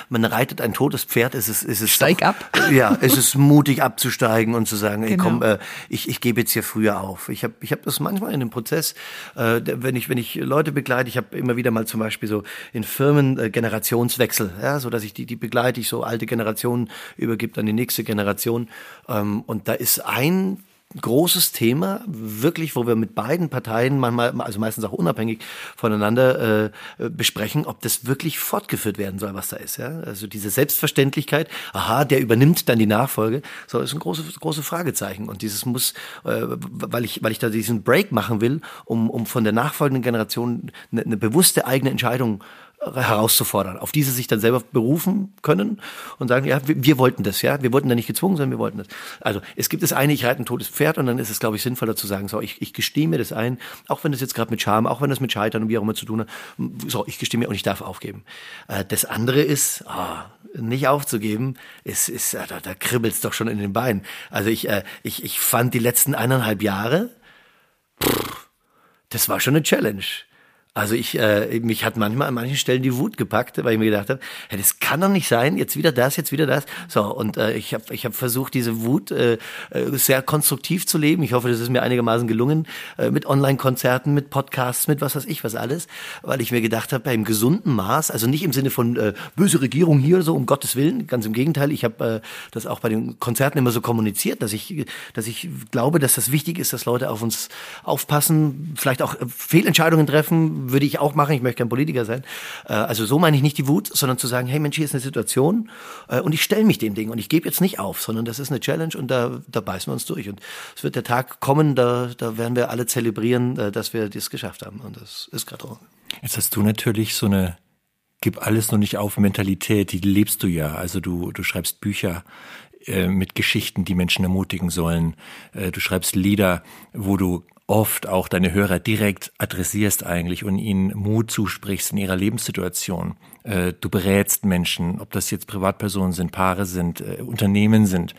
man reitet ein totes Pferd, ist es Steig doch, ab. Ja, es ist mutig abzusteigen und zu sagen, ey, komm, ich gebe jetzt hier früher auf. Ich hab das manchmal in dem Prozess, wenn ich Leute begleite, ich habe immer wieder mal zum Beispiel so in Firmen Generationswechsel, ja, so dass ich die begleite, ich so alte Generationen übergibt an die nächste Generation. Und da ist ein großes Thema, wirklich, wo wir mit beiden Parteien manchmal, also meistens auch unabhängig voneinander, besprechen, ob das wirklich fortgeführt werden soll, was da ist. Ja? Also diese Selbstverständlichkeit, aha, der übernimmt dann die Nachfolge, so ist ein großes Fragezeichen. Und dieses muss, weil ich da diesen Break machen will, um von der nachfolgenden Generation eine bewusste eigene Entscheidung herauszufordern, auf die sie sich dann selber berufen können und sagen, ja, wir wollten das, ja, wir wurden da nicht gezwungen, sondern wir wollten das. Also es gibt das eine, ich reite ein totes Pferd, und dann ist es, glaube ich, sinnvoller zu sagen, so, ich gestehe mir das ein, auch wenn das jetzt gerade mit Scham, auch wenn das mit Scheitern und wie auch immer zu tun hat, so, ich gestehe mir und ich darf aufgeben. Das andere ist, nicht aufzugeben, da kribbelt's doch schon in den Beinen. Also ich fand die letzten 1,5 Jahre, das war schon eine Challenge. Also mich hat manchmal an manchen Stellen die Wut gepackt, weil ich mir gedacht habe, hey, das kann doch nicht sein, jetzt wieder das. So, und ich hab versucht, diese Wut sehr konstruktiv zu leben. Ich hoffe, das ist mir einigermaßen gelungen, mit Online-Konzerten, mit Podcasts, mit was weiß ich, was alles, weil ich mir gedacht habe, im gesunden Maß, also nicht im Sinne von böse Regierung hier, so um Gottes Willen, ganz im Gegenteil, ich habe das auch bei den Konzerten immer so kommuniziert, dass ich glaube, dass das wichtig ist, dass Leute auf uns aufpassen, vielleicht auch Fehlentscheidungen treffen, würde ich auch machen, ich möchte kein Politiker sein. Also so meine ich nicht die Wut, sondern zu sagen, hey Mensch, hier ist eine Situation und ich stelle mich dem Ding und ich gebe jetzt nicht auf, sondern das ist eine Challenge und da beißen wir uns durch. Und es wird der Tag kommen, da werden wir alle zelebrieren, dass wir das geschafft haben, und das ist gerade so. Jetzt hast du natürlich so eine Gib-alles-nur-nicht-auf-Mentalität, die lebst du ja. Also du schreibst Bücher mit Geschichten, die Menschen ermutigen sollen. Du schreibst Lieder, wo du oft auch deine Hörer direkt adressierst eigentlich und ihnen Mut zusprichst in ihrer Lebenssituation. Du berätst Menschen, ob das jetzt Privatpersonen sind, Paare sind, Unternehmen sind.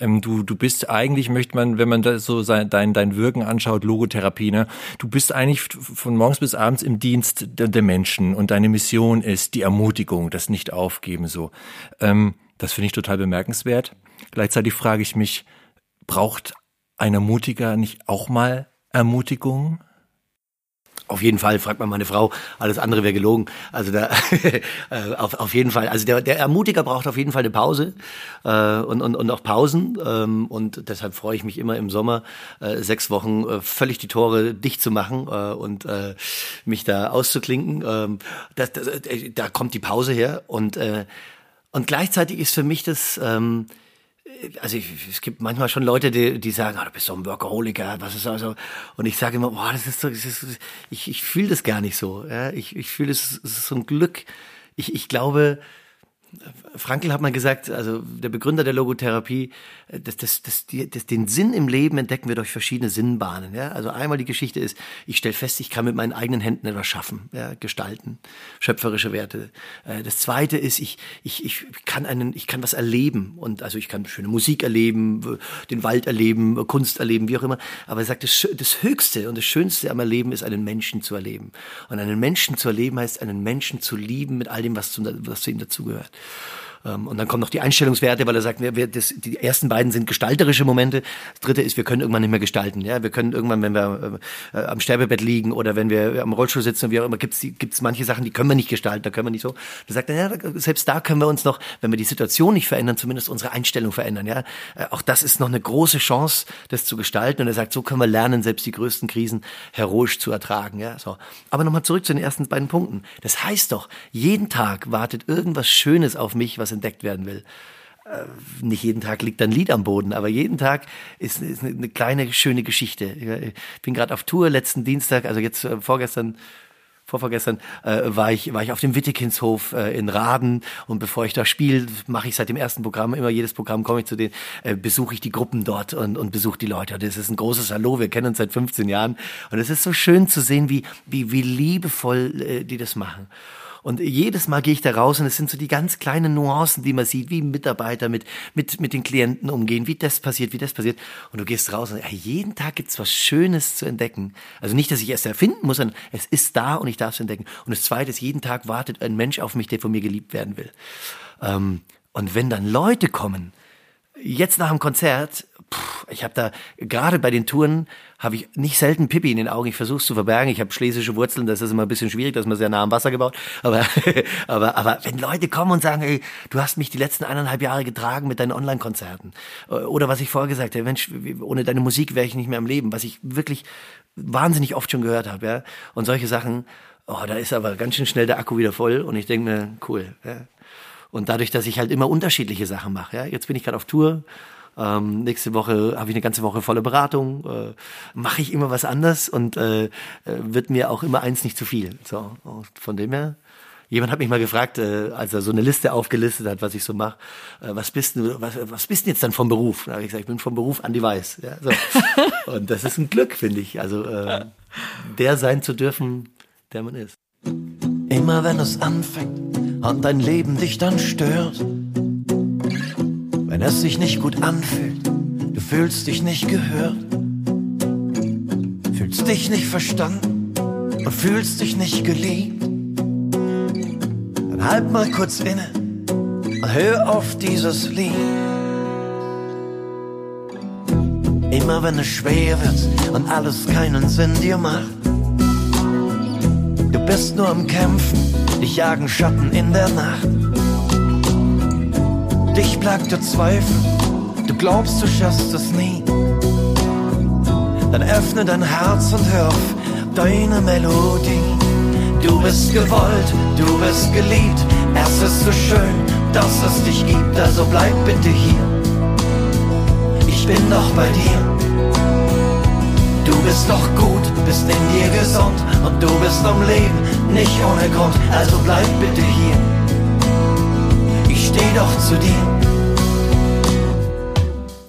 Du bist eigentlich, möchte man, wenn man da so dein Wirken anschaut, Logotherapie, ne? Du bist eigentlich von morgens bis abends im Dienst der Menschen, und deine Mission ist die Ermutigung, das Nicht-Aufgeben, so. Das finde ich total bemerkenswert. Gleichzeitig frage ich mich, braucht ein Ermutiger nicht auch mal Ermutigung? Auf jeden Fall, fragt man meine Frau, alles andere wäre gelogen. Also da auf jeden Fall, also der Ermutiger braucht auf jeden Fall eine Pause und auch Pausen, und deshalb freue ich mich immer im Sommer 6 Wochen völlig die Tore dicht zu machen und mich da auszuklinken. Da kommt die Pause her, und gleichzeitig ist für mich das... Also es gibt manchmal schon Leute, die sagen, du bist doch ein Workaholiker, was ist also? Und ich sage immer, boah, das ist so, ich fühle das gar nicht so. Ja? Ich fühle, es ist so ein Glück. Ich glaube, Frankl hat mal gesagt, also der Begründer der Logotherapie, den Sinn im Leben entdecken wir durch verschiedene Sinnbahnen. Ja? Also einmal die Geschichte ist, ich stelle fest, ich kann mit meinen eigenen Händen etwas schaffen, ja? Gestalten, schöpferische Werte. Das Zweite ist, ich kann was erleben, und also ich kann schöne Musik erleben, den Wald erleben, Kunst erleben, wie auch immer. Aber er sagt, das Höchste und das Schönste am Erleben ist, einen Menschen zu erleben. Und einen Menschen zu erleben heißt, einen Menschen zu lieben mit all dem, was zu ihm dazugehört. Und dann kommen noch die Einstellungswerte, weil er sagt, die ersten beiden sind gestalterische Momente. Das dritte ist, wir können irgendwann nicht mehr gestalten. Ja, wir können irgendwann, wenn wir am Sterbebett liegen oder wenn wir am Rollstuhl sitzen und wie auch immer, gibt's manche Sachen, die können wir nicht gestalten, da können wir nicht so. Da sagt er, ja, selbst da können wir uns noch, wenn wir die Situation nicht verändern, zumindest unsere Einstellung verändern. Ja, auch das ist noch eine große Chance, das zu gestalten. Und er sagt, so können wir lernen, selbst die größten Krisen heroisch zu ertragen. Ja, so. Aber nochmal zurück zu den ersten beiden Punkten. Das heißt doch, jeden Tag wartet irgendwas Schönes auf mich, was entdeckt werden will. Nicht jeden Tag liegt ein Lied am Boden, aber jeden Tag ist eine kleine, schöne Geschichte. Ich bin gerade auf Tour, letzten Dienstag, also jetzt vorgestern, vorvergestern war ich auf dem Wittikinshof in Raden, und bevor ich da spiele, mache ich seit dem ersten Programm, immer jedes Programm komme ich zu denen, besuche ich die Gruppen dort und besuche die Leute. Und das ist ein großes Hallo, wir kennen uns seit 15 Jahren und es ist so schön zu sehen, wie liebevoll die das machen. Und jedes Mal gehe ich da raus und es sind so die ganz kleinen Nuancen, die man sieht, wie Mitarbeiter mit den Klienten umgehen, wie das passiert. Und du gehst raus und jeden Tag gibt's was Schönes zu entdecken. Also nicht, dass ich es erfinden muss, sondern es ist da und ich darf es entdecken. Und das Zweite ist, jeden Tag wartet ein Mensch auf mich, der von mir geliebt werden will. Und wenn dann Leute kommen, jetzt nach dem Konzert, ich habe da, gerade bei den Touren, habe ich nicht selten Pipi in den Augen. Ich versuche es zu verbergen. Ich habe schlesische Wurzeln, das ist immer ein bisschen schwierig, dass man sehr nah am Wasser gebaut. Aber wenn Leute kommen und sagen, ey, du hast mich die letzten 1,5 Jahre getragen mit deinen Online-Konzerten. Oder was ich vorher gesagt habe, Mensch, ohne deine Musik wäre ich nicht mehr am Leben, was ich wirklich wahnsinnig oft schon gehört habe. Ja? Und solche Sachen, da ist aber ganz schön schnell der Akku wieder voll und ich denke mir, cool. Ja? Und dadurch, dass ich halt immer unterschiedliche Sachen mache, ja? Jetzt bin ich gerade auf Tour. Nächste Woche habe ich eine ganze Woche volle Beratung, mache ich immer was anders und wird mir auch immer eins nicht zu viel. So, von dem her, jemand hat mich mal gefragt, als er so eine Liste aufgelistet hat, was ich so mache, was bist du jetzt dann vom Beruf? Da habe ich gesagt, ich bin vom Beruf Andi Weiß. Ja, so. Und das ist ein Glück, finde ich, also der sein zu dürfen, der man ist. Immer wenn es anfängt und dein Leben dich dann stört, wenn es sich nicht gut anfühlt, du fühlst dich nicht gehört, fühlst dich nicht verstanden und fühlst dich nicht geliebt, dann halt mal kurz inne und hör auf dieses Lied. Immer wenn es schwer wird und alles keinen Sinn dir macht, du bist nur am Kämpfen, dich jagen Schatten in der Nacht. Dich plagt der Zweifel, du glaubst, du schaffst es nie. Dann öffne dein Herz und hör auf deine Melodie. Du bist gewollt, du bist geliebt. Es ist so schön, dass es dich gibt. Also bleib bitte hier, ich bin doch bei dir. Du bist doch gut, bist in dir gesund und du bist am Leben, nicht ohne Grund. Also bleib bitte hier, steh doch zu dir.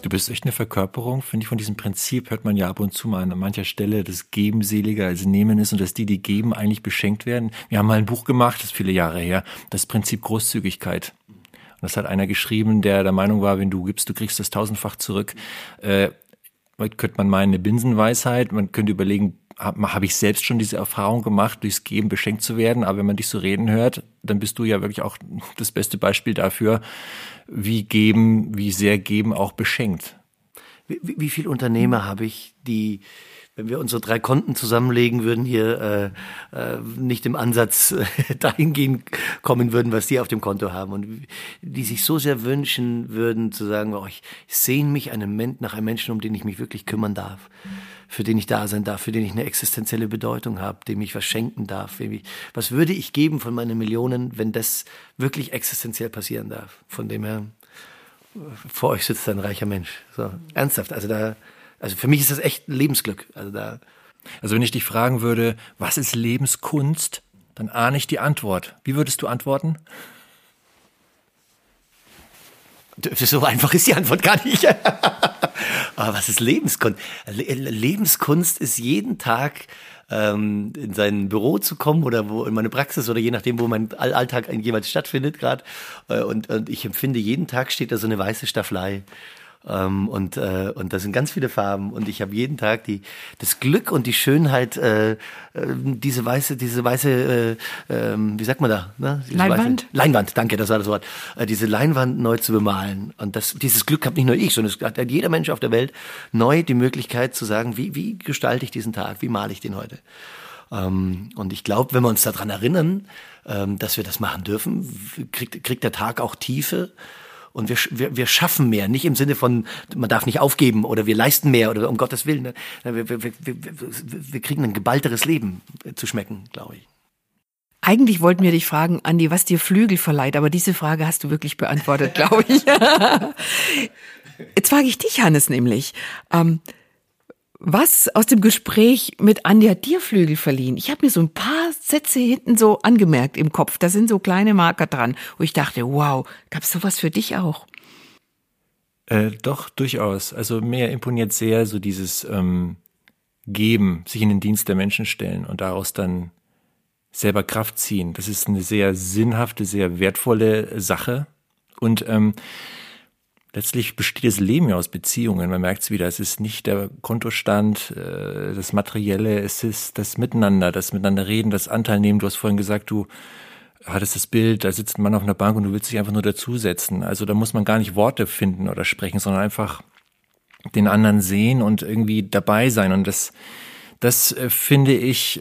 Du bist echt eine Verkörperung, finde ich, von diesem Prinzip hört man ja ab und zu mal an mancher Stelle, dass Geben seliger als Nehmen ist und dass die geben, eigentlich beschenkt werden. Wir haben mal ein Buch gemacht, das ist viele Jahre her, das Prinzip Großzügigkeit. Und das hat einer geschrieben, der der Meinung war, wenn du gibst, du kriegst das 1000-fach zurück. Könnte man meinen, eine Binsenweisheit, man könnte überlegen, habe ich selbst schon diese Erfahrung gemacht, durchs Geben beschenkt zu werden, aber wenn man dich so reden hört, dann bist du ja wirklich auch das beste Beispiel dafür, wie sehr Geben auch beschenkt. Wie viele Unternehmer habe ich, die, wenn wir unsere 3 Konten zusammenlegen würden, hier nicht im Ansatz dahingehend kommen würden, was die auf dem Konto haben. Und die sich so sehr wünschen würden, zu sagen, ich sehne mich nach einem Menschen, um den ich mich wirklich kümmern darf, für den ich da sein darf, für den ich eine existenzielle Bedeutung habe, dem ich was schenken darf. Was würde ich geben von meinen Millionen, wenn das wirklich existenziell passieren darf? Von dem her, vor euch sitzt ein reicher Mensch. So, ernsthaft, also für mich ist das echt Lebensglück. Also wenn ich dich fragen würde, was ist Lebenskunst, dann ahne ich die Antwort. Wie würdest du antworten? So einfach ist die Antwort gar nicht. Aber was ist Lebenskunst? Lebenskunst ist jeden Tag in sein Büro zu kommen oder in meine Praxis oder je nachdem, wo mein Alltag jeweils stattfindet gerade. Und ich empfinde, jeden Tag steht da so eine weiße Staffelei. Und da sind ganz viele Farben und ich habe jeden Tag das Glück und die Schönheit, diese weiße, wie sagt man da? Ne? Leinwand? Leinwand, danke, das war das Wort. Diese Leinwand neu zu bemalen und dieses Glück habe nicht nur ich, sondern es hat jeder Mensch auf der Welt neu die Möglichkeit zu sagen, wie gestalte ich diesen Tag, wie male ich den heute? Und ich glaube, wenn wir uns daran erinnern, dass wir das machen dürfen, kriegt der Tag auch Tiefe. Und wir schaffen mehr, nicht im Sinne von, man darf nicht aufgeben oder wir leisten mehr oder um Gottes Willen. Ne? Wir kriegen ein geballteres Leben zu schmecken, glaube ich. Eigentlich wollten wir dich fragen, Andi, was dir Flügel verleiht, aber diese Frage hast du wirklich beantwortet, glaube ich. Jetzt frage ich dich, Hannes, nämlich, Was aus dem Gespräch mit Andi hat dir Flügel verliehen? Ich habe mir so ein paar Sätze hinten so angemerkt im Kopf. Da sind so kleine Marker dran, wo ich dachte, wow, gab es sowas für dich auch? Doch, durchaus. Also mir imponiert sehr so dieses Geben, sich in den Dienst der Menschen stellen und daraus dann selber Kraft ziehen. Das ist eine sehr sinnhafte, sehr wertvolle Sache. Und letztlich besteht das Leben ja aus Beziehungen. Man merkt es wieder, es ist nicht der Kontostand, das Materielle, es ist das Miteinander reden, das Anteil nehmen. Du hast vorhin gesagt, du hattest das Bild, da sitzt ein Mann auf einer Bank und du willst dich einfach nur dazusetzen. Also da muss man gar nicht Worte finden oder sprechen, sondern einfach den anderen sehen und irgendwie dabei sein. Und das finde ich,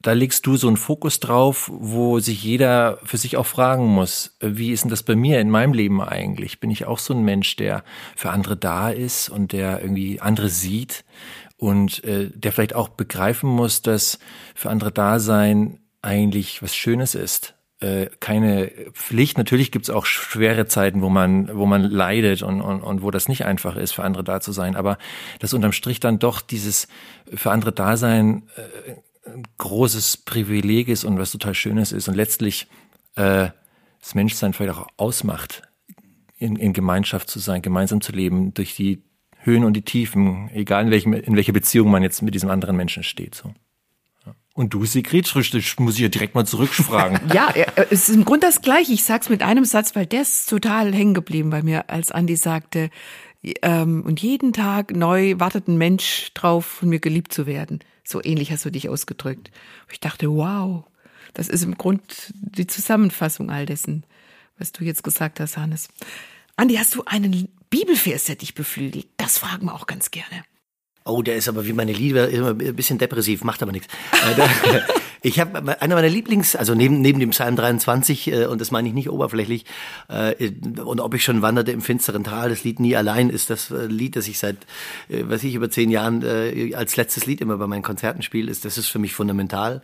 da legst du so einen Fokus drauf, wo sich jeder für sich auch fragen muss, wie ist denn das bei mir in meinem Leben eigentlich? Bin ich auch so ein Mensch, der für andere da ist und der irgendwie andere sieht und der vielleicht auch begreifen muss, dass für andere Dasein eigentlich was Schönes ist? Keine Pflicht. Natürlich gibt es auch schwere Zeiten, wo man leidet und wo das nicht einfach ist, für andere da zu sein. Aber das unterm Strich dann doch dieses für andere Dasein großes Privileg ist und was total Schönes ist und letztlich das Menschsein vielleicht auch ausmacht, in Gemeinschaft zu sein, gemeinsam zu leben, durch die Höhen und die Tiefen, egal in welcher Beziehung man jetzt mit diesem anderen Menschen steht. So. Ja. Und du, Sigrid, muss ich ja direkt mal zurückfragen. Ja, es ist im Grunde das Gleiche. Ich sag's mit einem Satz, weil der ist total hängen geblieben bei mir, als Andi sagte, und jeden Tag neu wartet ein Mensch drauf, von mir geliebt zu werden. So ähnlich hast du dich ausgedrückt. Ich dachte, wow, das ist im Grunde die Zusammenfassung all dessen, was du jetzt gesagt hast, Hannes. Andi, hast du einen Bibelvers, der dich beflügelt? Das fragen wir auch ganz gerne. Oh, der ist aber wie meine Lieder immer ein bisschen depressiv, macht aber nichts. Ich habe einer meiner Lieblings, also neben dem Psalm 23, und das meine ich nicht oberflächlich, und ob ich schon wanderte im finsteren Tal, das Lied Nie allein ist das Lied, das ich seit, über 10 Jahren als letztes Lied immer bei meinen Konzerten spiele, ist, das ist für mich fundamental.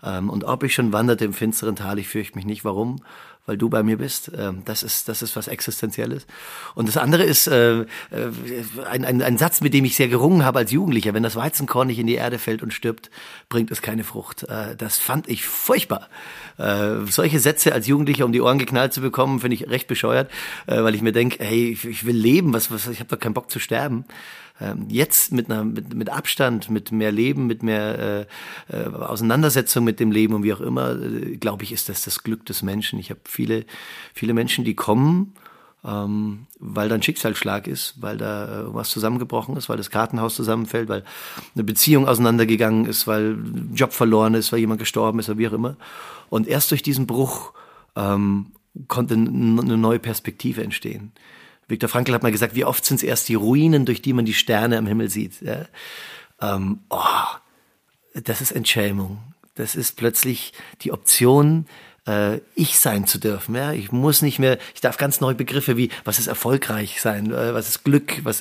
Und ob ich schon wanderte im finsteren Tal, ich fürchte mich nicht, warum? Weil du bei mir bist, das ist was Existenzielles. Und das andere ist ein Satz, mit dem ich sehr gerungen habe als Jugendlicher. Wenn das Weizenkorn nicht in die Erde fällt und stirbt, bringt es keine Frucht. Das fand ich furchtbar. Solche Sätze als Jugendlicher um die Ohren geknallt zu bekommen, finde ich recht bescheuert, weil ich mir denke, hey, ich will leben, ich habe doch keinen Bock zu sterben. Jetzt mit Abstand, mit mehr Leben, mit mehr Auseinandersetzung mit dem Leben und wie auch immer, glaube ich, ist das Glück des Menschen. Ich habe viele Menschen, die kommen, weil da ein Schicksalsschlag ist, weil da was zusammengebrochen ist, weil das Kartenhaus zusammenfällt, weil eine Beziehung auseinandergegangen ist, weil ein Job verloren ist, weil jemand gestorben ist oder wie auch immer. Und erst durch diesen Bruch konnte eine neue Perspektive entstehen. Viktor Frankl hat mal gesagt, wie oft sind es erst die Ruinen, durch die man die Sterne am Himmel sieht. Ja? Das ist Entschämung. Das ist plötzlich die Option, ich sein zu dürfen. Ja? Ich muss nicht mehr, ich darf ganz neue Begriffe wie, was ist erfolgreich sein, was ist Glück, was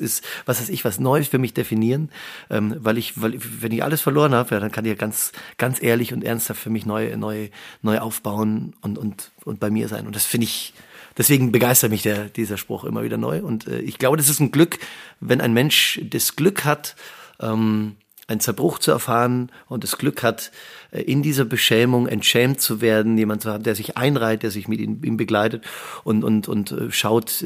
Neues für mich definieren. Wenn ich alles verloren habe, ja, dann kann ich ja ganz, ganz ehrlich und ernsthaft für mich neu aufbauen und bei mir sein. Und das finde ich. Deswegen begeistert mich dieser Spruch immer wieder neu. Und ich glaube, das ist ein Glück, wenn ein Mensch das Glück hat, einen Zerbruch zu erfahren und das Glück hat, in dieser Beschämung entschämt zu werden, jemand zu haben, der sich einreiht, der sich mit ihm begleitet und schaut,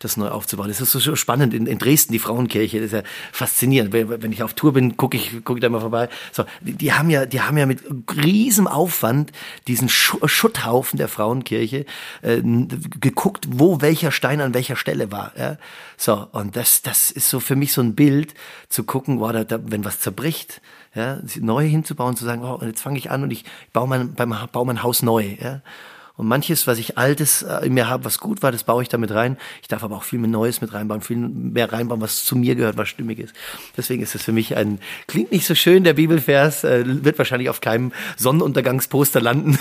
das neu aufzubauen. Das ist so spannend. In Dresden, die Frauenkirche, das ist ja faszinierend. Wenn ich auf Tour bin, guck ich da mal vorbei. So, die haben ja mit riesem Aufwand diesen Schutthaufen der Frauenkirche geguckt, wo welcher Stein an welcher Stelle war. Ja? So, und das ist so für mich so ein Bild, zu gucken, wow, wenn was zerbricht, ja, neu hinzubauen, zu sagen, wow, jetzt fange ich an und ich baue mein Haus neu. Ja. Und manches, was ich Altes in mir habe, was gut war, das baue ich damit rein. Ich darf aber auch viel mehr Neues mit reinbauen, viel mehr reinbauen, was zu mir gehört, was stimmig ist. Deswegen ist das für mich klingt nicht so schön, der Bibelvers, wird wahrscheinlich auf keinem Sonnenuntergangsposter landen,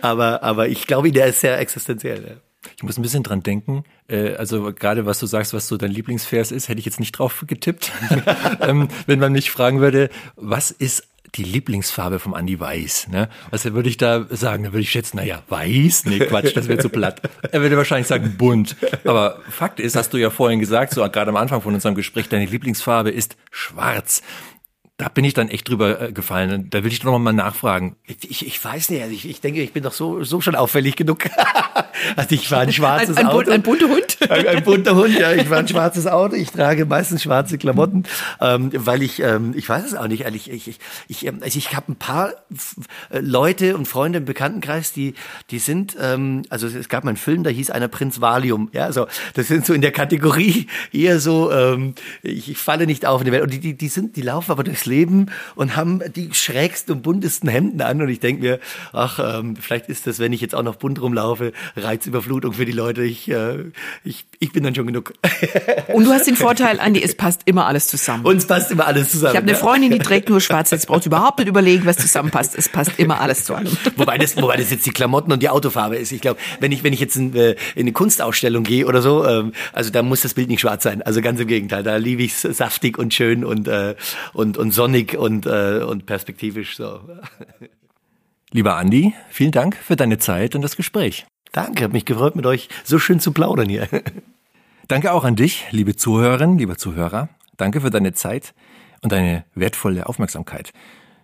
aber ich glaube, der ist sehr existenziell. Ja. Ich muss ein bisschen dran denken, also gerade was du sagst, was so dein Lieblingsvers ist, hätte ich jetzt nicht drauf getippt, wenn man mich fragen würde, was ist die Lieblingsfarbe vom Andi Weiß. Ne? Also würde ich da sagen, dann würde ich schätzen, naja, weiß? Nee, Quatsch, das wäre zu platt. Er würde wahrscheinlich sagen, bunt. Aber Fakt ist, hast du ja vorhin gesagt, so gerade am Anfang von unserem Gespräch, deine Lieblingsfarbe ist schwarz. Da bin ich dann echt drüber gefallen. Da will ich doch noch mal nachfragen. Ich weiß nicht, also ich denke, ich bin doch so schon auffällig genug. Also ich war ein schwarzes Auto. Ein bunter Hund? Ein bunter Hund, ja. Ich war ein schwarzes Auto. Ich trage meistens schwarze Klamotten, weil ich weiß es auch nicht. Ehrlich, ich habe ein paar Leute und Freunde im Bekanntenkreis, die sind, also es gab mal einen Film, da hieß einer Prinz Valium. Ja, also das sind so in der Kategorie eher so, ich falle nicht auf in der Welt. Und die laufen aber durchs Leben und haben die schrägsten und buntesten Hemden an und ich denke mir, ach, vielleicht ist das, wenn ich jetzt auch noch bunt rumlaufe, Reizüberflutung für die Leute. Ich bin dann schon genug. Und du hast den Vorteil, Andi, es passt immer alles zusammen. Uns passt immer alles zusammen. Ich habe eine Freundin, die trägt nur schwarz, jetzt brauchst du überhaupt nicht überlegen, was zusammenpasst. Es passt immer alles zu allem. Wobei das jetzt die Klamotten und die Autofarbe ist. Ich glaube, wenn ich jetzt in eine Kunstausstellung gehe oder so, also da muss das Bild nicht schwarz sein. Also ganz im Gegenteil, da liebe ich es saftig und schön und sonnig und perspektivisch so. Lieber Andi, vielen Dank für deine Zeit und das Gespräch. Danke, hat mich gefreut, mit euch so schön zu plaudern hier. Danke auch an dich, liebe Zuhörerin, lieber Zuhörer. Danke für deine Zeit und deine wertvolle Aufmerksamkeit.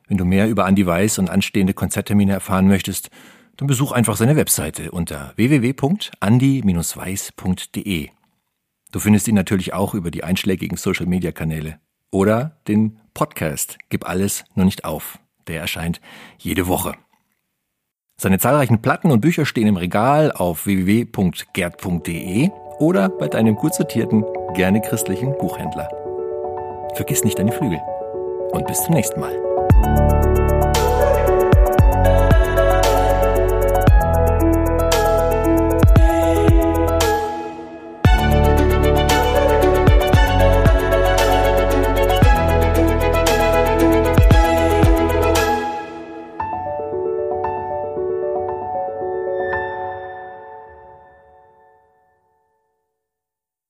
Wenn du mehr über Andi Weiß und anstehende Konzerttermine erfahren möchtest, dann besuch einfach seine Webseite unter www.andi-weiß.de. Du findest ihn natürlich auch über die einschlägigen Social-Media-Kanäle. Oder den Podcast Gib alles nur nicht auf. Der erscheint jede Woche. Seine zahlreichen Platten und Bücher stehen im Regal auf www.gerd.de oder bei deinem gut sortierten, gerne christlichen Buchhändler. Vergiss nicht deine Flügel. Und bis zum nächsten Mal.